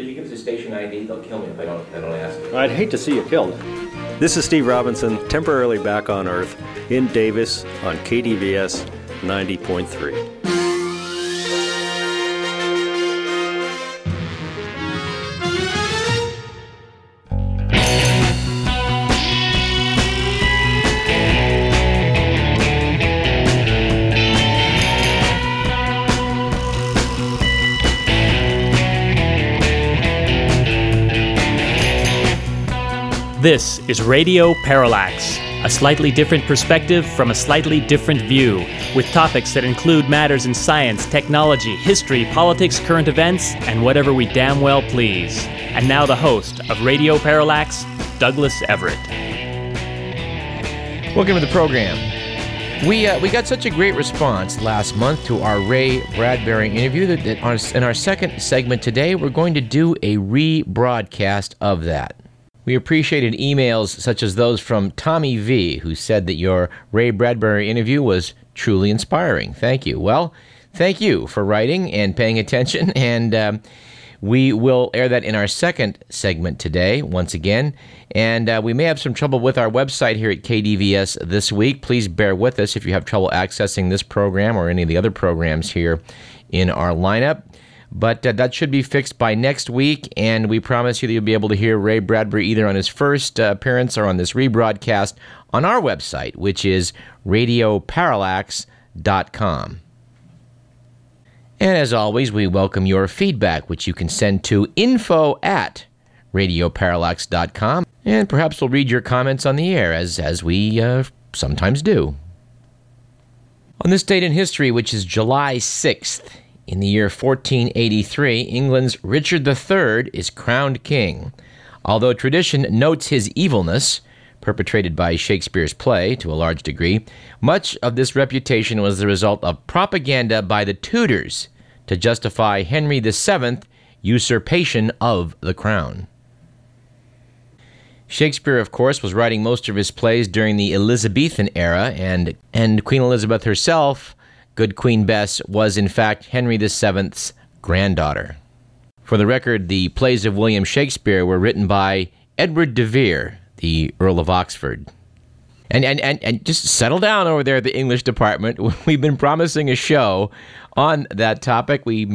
If you give us a station ID, they'll kill me if I don't ask. I'd hate to see you killed. This is Steve Robinson, temporarily back on Earth, in Davis, on KDVS 90.3. This is Radio Parallax, a slightly different perspective from a slightly different view, with topics that include matters in science, technology, history, politics, current events, and whatever we damn well please. And now the host of Radio Parallax, Douglas Everett. Welcome to the program. We got such a great response last month to our Ray Bradbury interview that in our second segment today, we're going to do a rebroadcast of that. We appreciated emails such as those from Tommy V, who said that your Ray Bradbury interview was truly inspiring. Thank you. Well, thank you for writing and paying attention, and we will air that in our second segment today, once again. And we may have some trouble with our website here at KDVS this week. Please bear with us if you have trouble accessing this program or any of the other programs here in our lineup. But that should be fixed by next week, and we promise you that you'll be able to hear Ray Bradbury either on his first appearance or on this rebroadcast on our website, which is radioparallax.com. And as always, we welcome your feedback, which you can send to info@radioparallax.com, and perhaps we'll read your comments on the air, as we sometimes do. On this date in history, which is July 6th, in the year 1483, England's Richard III is crowned king. Although tradition notes his evilness, perpetrated by Shakespeare's play to a large degree, much of this reputation was the result of propaganda by the Tudors to justify Henry VII's usurpation of the crown. Shakespeare, of course, was writing most of his plays during the Elizabethan era, and Queen Elizabeth herself, Good Queen Bess, was in fact Henry VII's granddaughter. For the record, the plays of William Shakespeare were written by Edward de Vere, the Earl of Oxford. And just settle down over there at the English department. We've been promising a show on that topic. We have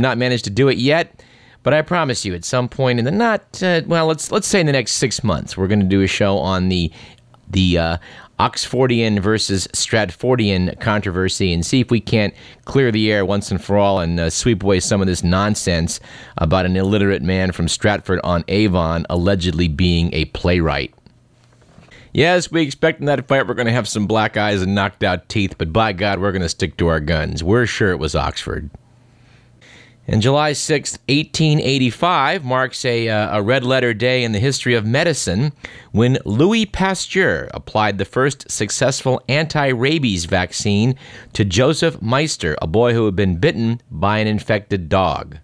not managed to do it yet, but I promise you, at some point in the let's say in the next 6 months, we're going to do a show on the Oxfordian versus Stratfordian controversy and see if we can't clear the air once and for all and sweep away some of this nonsense about an illiterate man from Stratford on Avon allegedly being a playwright. Yes, we expect in that fight we're going to have some black eyes and knocked out teeth, but by God, we're going to stick to our guns. We're sure it was Oxford. And July 6th, 1885 marks a red-letter day in the history of medicine when Louis Pasteur applied the first successful anti-rabies vaccine to Joseph Meister, a boy who had been bitten by an infected dog.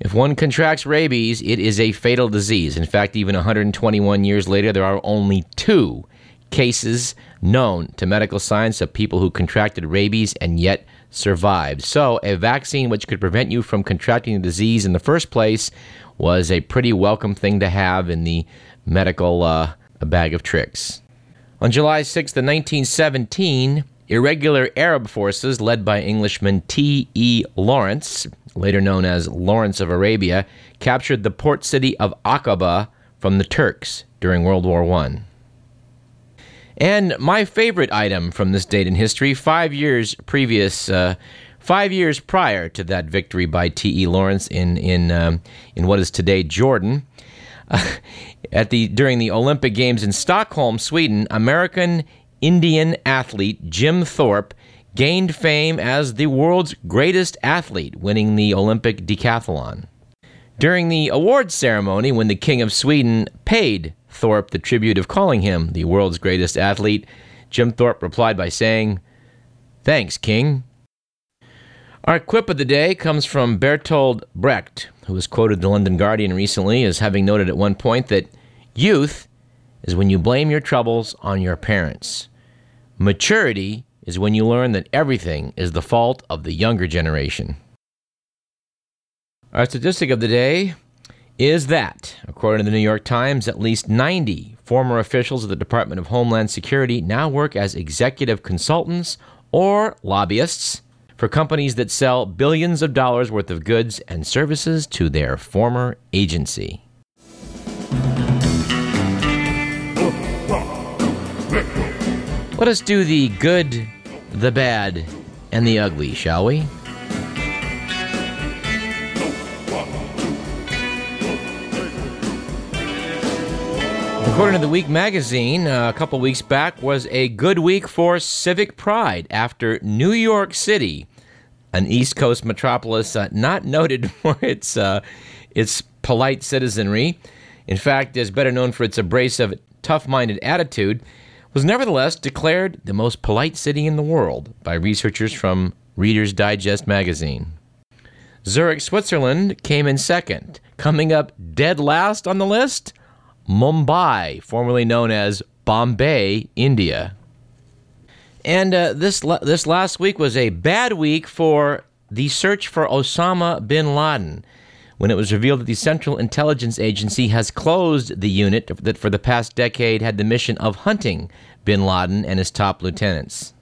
If one contracts rabies, it is a fatal disease. In fact, even 121 years later, there are only two cases known to medical science of people who contracted rabies and yet survived. So a vaccine which could prevent you from contracting the disease in the first place was a pretty welcome thing to have in the medical bag of tricks. On July 6th of 1917, irregular Arab forces led by Englishman T.E. Lawrence, later known as Lawrence of Arabia, captured the port city of Aqaba from the Turks during World War I. And my favorite item from this date in history, 5 years prior to that victory by T.E. Lawrence in what is today Jordan, during the Olympic Games in Stockholm, Sweden, American Indian athlete Jim Thorpe gained fame as the world's greatest athlete, winning the Olympic decathlon. During the awards ceremony, when the King of Sweden paid Thorpe the tribute of calling him the world's greatest athlete, Jim Thorpe replied by saying, "Thanks, King." Our quip of the day comes from Bertolt Brecht, who was quoted in the London Guardian recently as having noted at one point that youth is when you blame your troubles on your parents. Maturity is when you learn that everything is the fault of the younger generation. Our statistic of the day is that, according to the New York Times, at least 90 former officials of the Department of Homeland Security now work as executive consultants or lobbyists for companies that sell billions of dollars worth of goods and services to their former agency. Let us do the good, the bad, and the ugly, shall we? According to The Week magazine, a couple weeks back was a good week for civic pride after New York City, an East Coast metropolis not noted for its polite citizenry, in fact is better known for its abrasive, tough-minded attitude, was nevertheless declared the most polite city in the world by researchers from Reader's Digest magazine. Zurich, Switzerland came in second. Coming up dead last on the list, Mumbai, formerly known as Bombay, India. And this last week was a bad week for the search for Osama bin Laden, when it was revealed that the Central Intelligence Agency has closed the unit that for the past decade had the mission of hunting bin Laden and his top lieutenants.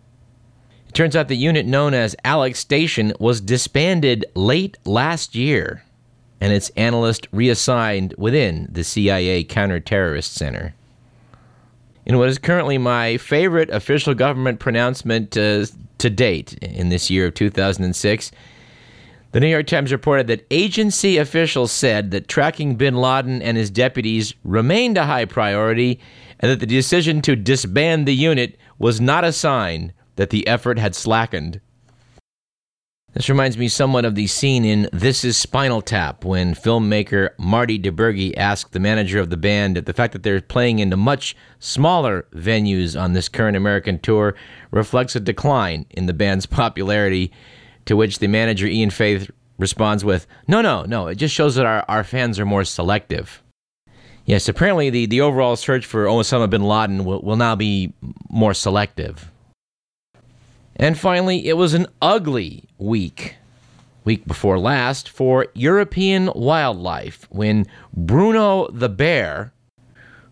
It turns out the unit known as Alex Station was disbanded late last year, and its analyst reassigned within the CIA Counterterrorist Center. In what is currently my favorite official government pronouncement to date in this year of 2006, the New York Times reported that agency officials said that tracking bin Laden and his deputies remained a high priority, and that the decision to disband the unit was not a sign that the effort had slackened. This reminds me somewhat of the scene in This Is Spinal Tap when filmmaker Marty DeBerge asked the manager of the band if the fact that they're playing into much smaller venues on this current American tour reflects a decline in the band's popularity, to which the manager, Ian Faith, responds with, No, it just shows that our fans are more selective. Yes, apparently the overall search for Osama bin Laden will now be more selective. And finally, it was an ugly week before last, for European wildlife, when Bruno the bear,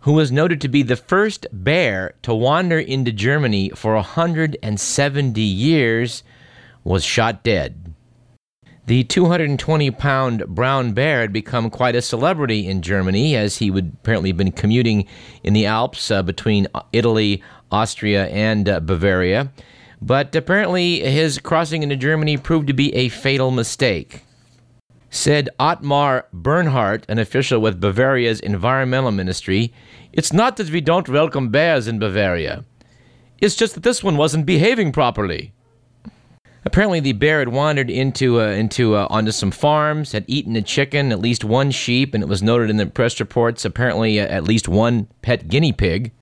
who was noted to be the first bear to wander into Germany for 170 years, was shot dead. The 220-pound brown bear had become quite a celebrity in Germany, as he would apparently have been commuting in the Alps between Italy, Austria, and Bavaria. But apparently his crossing into Germany proved to be a fatal mistake. Said Ottmar Bernhardt, an official with Bavaria's environmental ministry, "It's not that we don't welcome bears in Bavaria. It's just that this one wasn't behaving properly." Apparently the bear had wandered onto some farms, had eaten a chicken, at least one sheep, and it was noted in the press reports, apparently at least one pet guinea pig.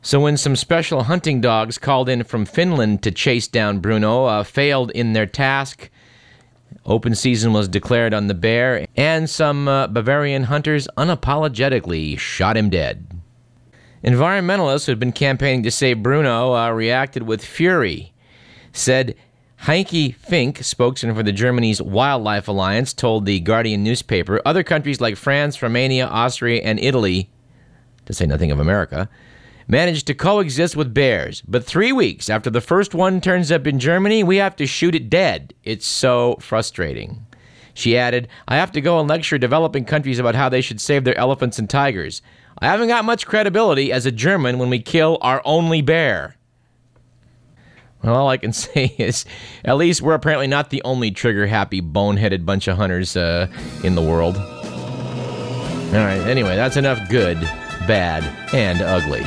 So when some special hunting dogs called in from Finland to chase down Bruno, failed in their task, open season was declared on the bear, and some Bavarian hunters unapologetically shot him dead. Environmentalists who had been campaigning to save Bruno reacted with fury. Said Heinke Fink, spokesman for the Germany's Wildlife Alliance, told the Guardian newspaper, "Other countries like France, Romania, Austria, and Italy, to say nothing of America, managed to coexist with bears, but 3 weeks after the first one turns up in Germany, we have to shoot it dead. It's so frustrating." She added, "I have to go and lecture developing countries about how they should save their elephants and tigers. I haven't got much credibility as a German when we kill our only bear." Well, all I can say is, at least we're apparently not the only trigger-happy, boneheaded bunch of hunters in the world. All right, anyway, that's enough good, bad, and ugly.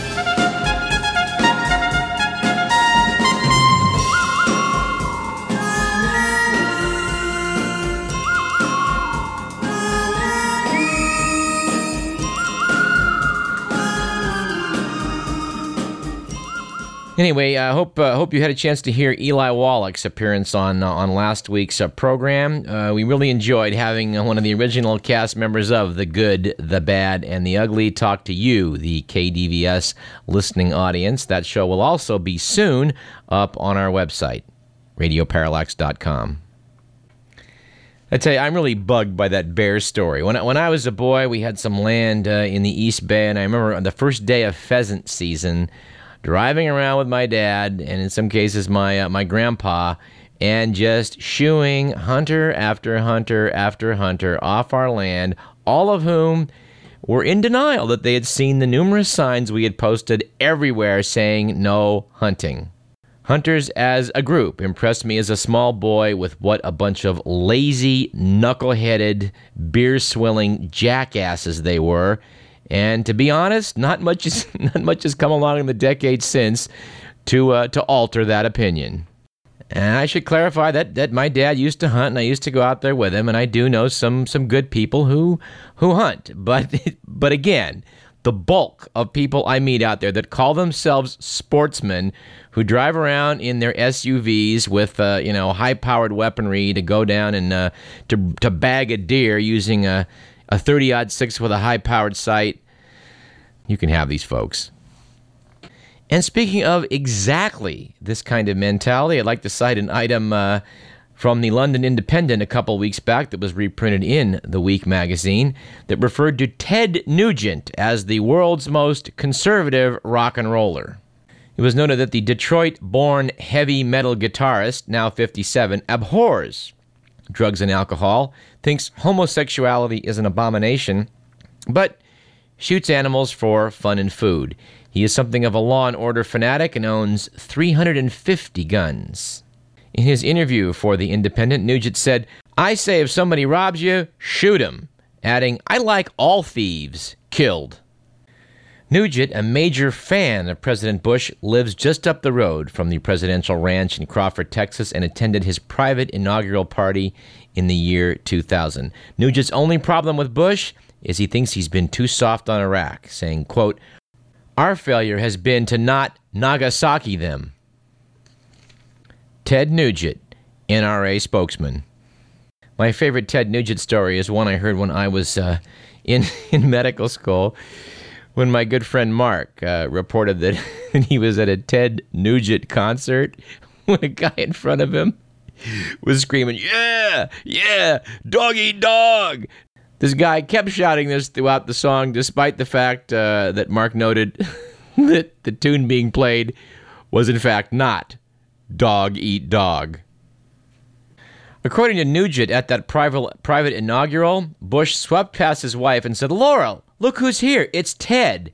Anyway, I hope you had a chance to hear Eli Wallach's appearance on last week's program. We really enjoyed having one of the original cast members of The Good, The Bad, and The Ugly talk to you, the KDVS listening audience. That show will also be soon up on our website, radioparallax.com. I tell you, I'm really bugged by that bear story. When I was a boy, we had some land in the East Bay, and I remember on the first day of pheasant season, driving around with my dad, and in some cases my grandpa, and just shooing hunter after hunter after hunter off our land, all of whom were in denial that they had seen the numerous signs we had posted everywhere saying no hunting. Hunters as a group impressed me as a small boy with what a bunch of lazy, knuckle-headed, beer-swilling jackasses they were. And to be honest, not much has come along in the decades since to alter that opinion. And I should clarify that my dad used to hunt, and I used to go out there with him, and I do know some good people who hunt. But again, the bulk of people I meet out there that call themselves sportsmen who drive around in their SUVs with high-powered weaponry to go down and to bag a deer using a 30-06 with a high-powered sight, you can have these folks. And speaking of exactly this kind of mentality, I'd like to cite an item from the London Independent a couple weeks back that was reprinted in the Week magazine that referred to Ted Nugent as the world's most conservative rock and roller. It was noted that the Detroit-born heavy metal guitarist, now 57, abhors drugs and alcohol, thinks homosexuality is an abomination, but shoots animals for fun and food. He is something of a law and order fanatic and owns 350 guns. In his interview for The Independent, Nugent said, "I say if somebody robs you, shoot him," adding, "I like all thieves killed." Nugent, a major fan of President Bush, lives just up the road from the presidential ranch in Crawford, Texas, and attended his private inaugural party in the year 2000. Nugent's only problem with Bush is he thinks he's been too soft on Iraq, saying, quote, "Our failure has been to not Nagasaki them." Ted Nugent, NRA spokesman. My favorite Ted Nugent story is one I heard when I was in medical school, when my good friend Mark reported that he was at a Ted Nugent concert when a guy in front of him was screaming, "Yeah, yeah, dog eat dog." This guy kept shouting this throughout the song, despite the fact that Mark noted that the tune being played was, in fact, not Dog Eat Dog. According to Nugent, at that private inaugural, Bush swept past his wife and said, "Laurel, look who's here. It's Ted."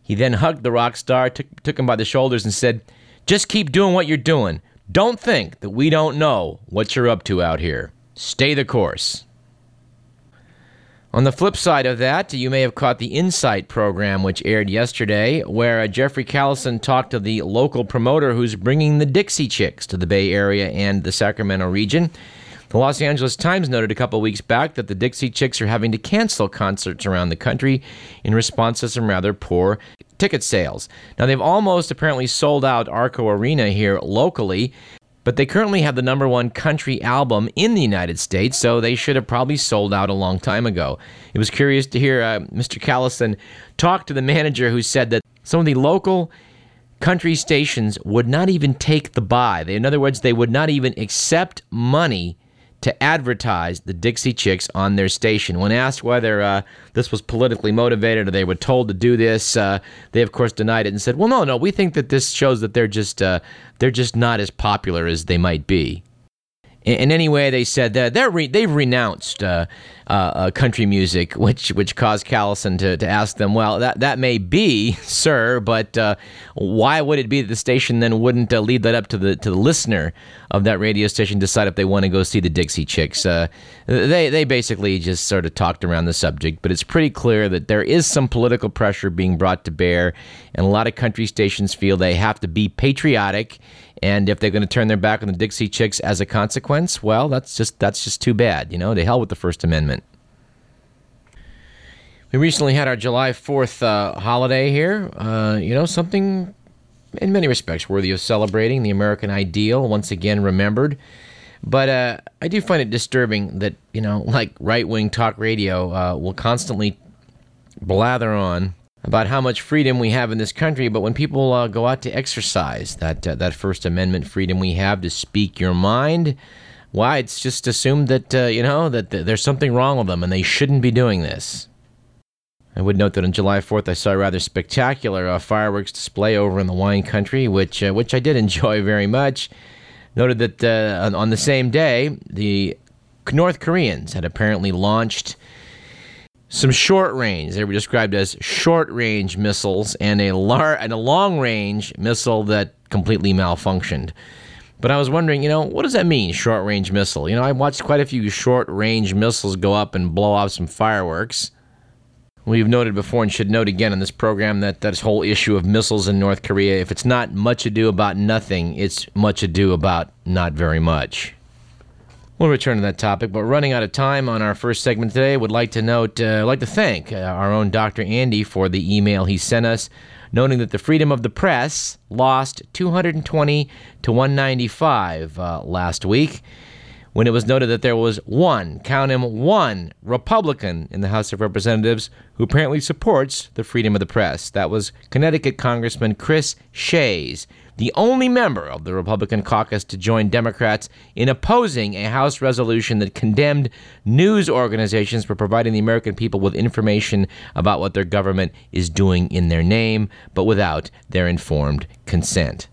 He then hugged the rock star, took him by the shoulders and said, "Just keep doing what you're doing. Don't think that we don't know what you're up to out here. Stay the course." On the flip side of that, you may have caught the Insight program, which aired yesterday, where Jeffrey Callison talked to the local promoter who's bringing the Dixie Chicks to the Bay Area and the Sacramento region. The Los Angeles Times noted a couple weeks back that the Dixie Chicks are having to cancel concerts around the country in response to some rather poor ticket sales. Now, they've almost apparently sold out Arco Arena here locally, but they currently have the number one country album in the United States, so they should have probably sold out a long time ago. It was curious to hear Mr. Callison talk to the manager who said that some of the local country stations would not even take the buy. In other words, they would not even accept money to advertise the Dixie Chicks on their station. When asked whether this was politically motivated or they were told to do this, they of course denied it and said, "Well, no, we think that this shows that they're just not as popular as they might be." And anyway, they said that they've renounced country music, which caused Callison to ask them, "Well, that may be, sir, but why would it be that the station then wouldn't leave that up to the listener of that radio station to decide if they want to go see the Dixie Chicks?" They basically just sort of talked around the subject, but it's pretty clear that there is some political pressure being brought to bear, and a lot of country stations feel they have to be patriotic. And if they're going to turn their back on the Dixie Chicks as a consequence, well, that's just too bad. You know, to hell with the First Amendment. We recently had our July 4th holiday here. Something in many respects worthy of celebrating, the American ideal once again remembered. But I do find it disturbing that, like right-wing talk radio will constantly blather on about how much freedom we have in this country, but when people go out to exercise that First Amendment freedom we have to speak your mind, why it's just assumed that, that there's something wrong with them and they shouldn't be doing this. I would note that on July 4th, I saw a rather spectacular fireworks display over in the wine country, which I did enjoy very much. Noted that on the same day, the North Koreans had apparently launched some short-range, they were described as short-range missiles, and a long-range missile that completely malfunctioned. But I was wondering, what does that mean, short-range missile? I watched quite a few short-range missiles go up and blow off some fireworks. We've noted before and should note again on this program that this whole issue of missiles in North Korea, if it's not much ado about nothing, it's much ado about not very much. We'll return to that topic, but running out of time on our first segment today, would like to note, thank our own Dr. Andy for the email he sent us, noting that the freedom of the press lost 220 to 195 last week, when it was noted that there was one Republican in the House of Representatives who apparently supports the freedom of the press. That was Connecticut Congressman Chris Shays, the only member of the Republican caucus to join Democrats in opposing a House resolution that condemned news organizations for providing the American people with information about what their government is doing in their name, but without their informed consent.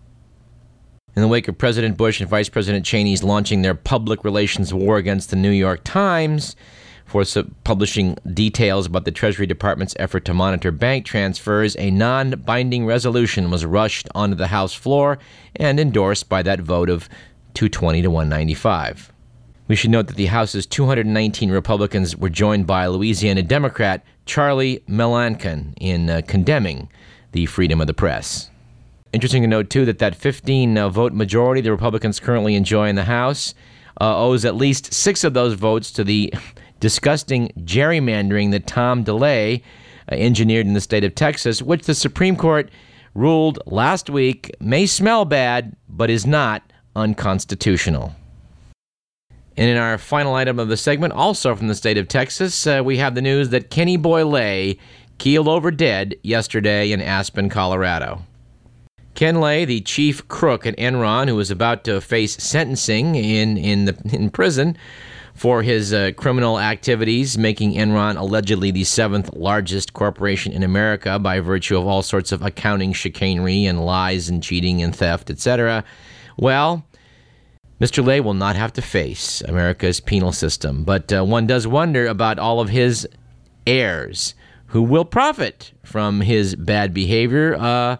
In the wake of President Bush and Vice President Cheney's launching their public relations war against the New York Times for publishing details about the Treasury Department's effort to monitor bank transfers, a non-binding resolution was rushed onto the House floor and endorsed by that vote of 220 to 195. We should note that the House's 219 Republicans were joined by Louisiana Democrat Charlie Melanchthon in condemning the freedom of the press. Interesting to note, too, that 15-vote majority the Republicans currently enjoy in the House owes at least 6 of those votes to the disgusting gerrymandering that Tom DeLay engineered in the state of Texas, which the Supreme Court ruled last week may smell bad, but is not unconstitutional. And in our final item of the segment, also from the state of Texas, we have the news that Kenny Boy Lay keeled over dead yesterday in Aspen, Colorado. Ken Lay, the chief crook at Enron, who was about to face sentencing in prison for his criminal activities, making Enron allegedly the 7th largest corporation in America by virtue of all sorts of accounting chicanery and lies and cheating and theft, etc. Well, Mr. Lay will not have to face America's penal system, but one does wonder about all of his heirs who will profit from his bad behavior,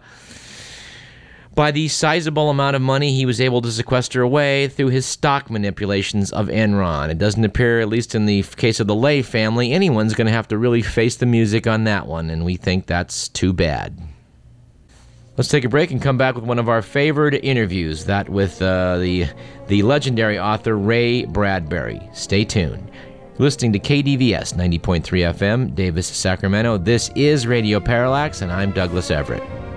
by the sizable amount of money he was able to sequester away through his stock manipulations of Enron. It doesn't appear, at least in the case of the Lay family, anyone's going to have to really face the music on that one, and we think that's too bad. Let's take a break and come back with one of our favorite interviews, that with the legendary author Ray Bradbury. Stay tuned. You're listening to KDVS 90.3 FM, Davis, Sacramento. This is Radio Parallax, and I'm Douglas Everett.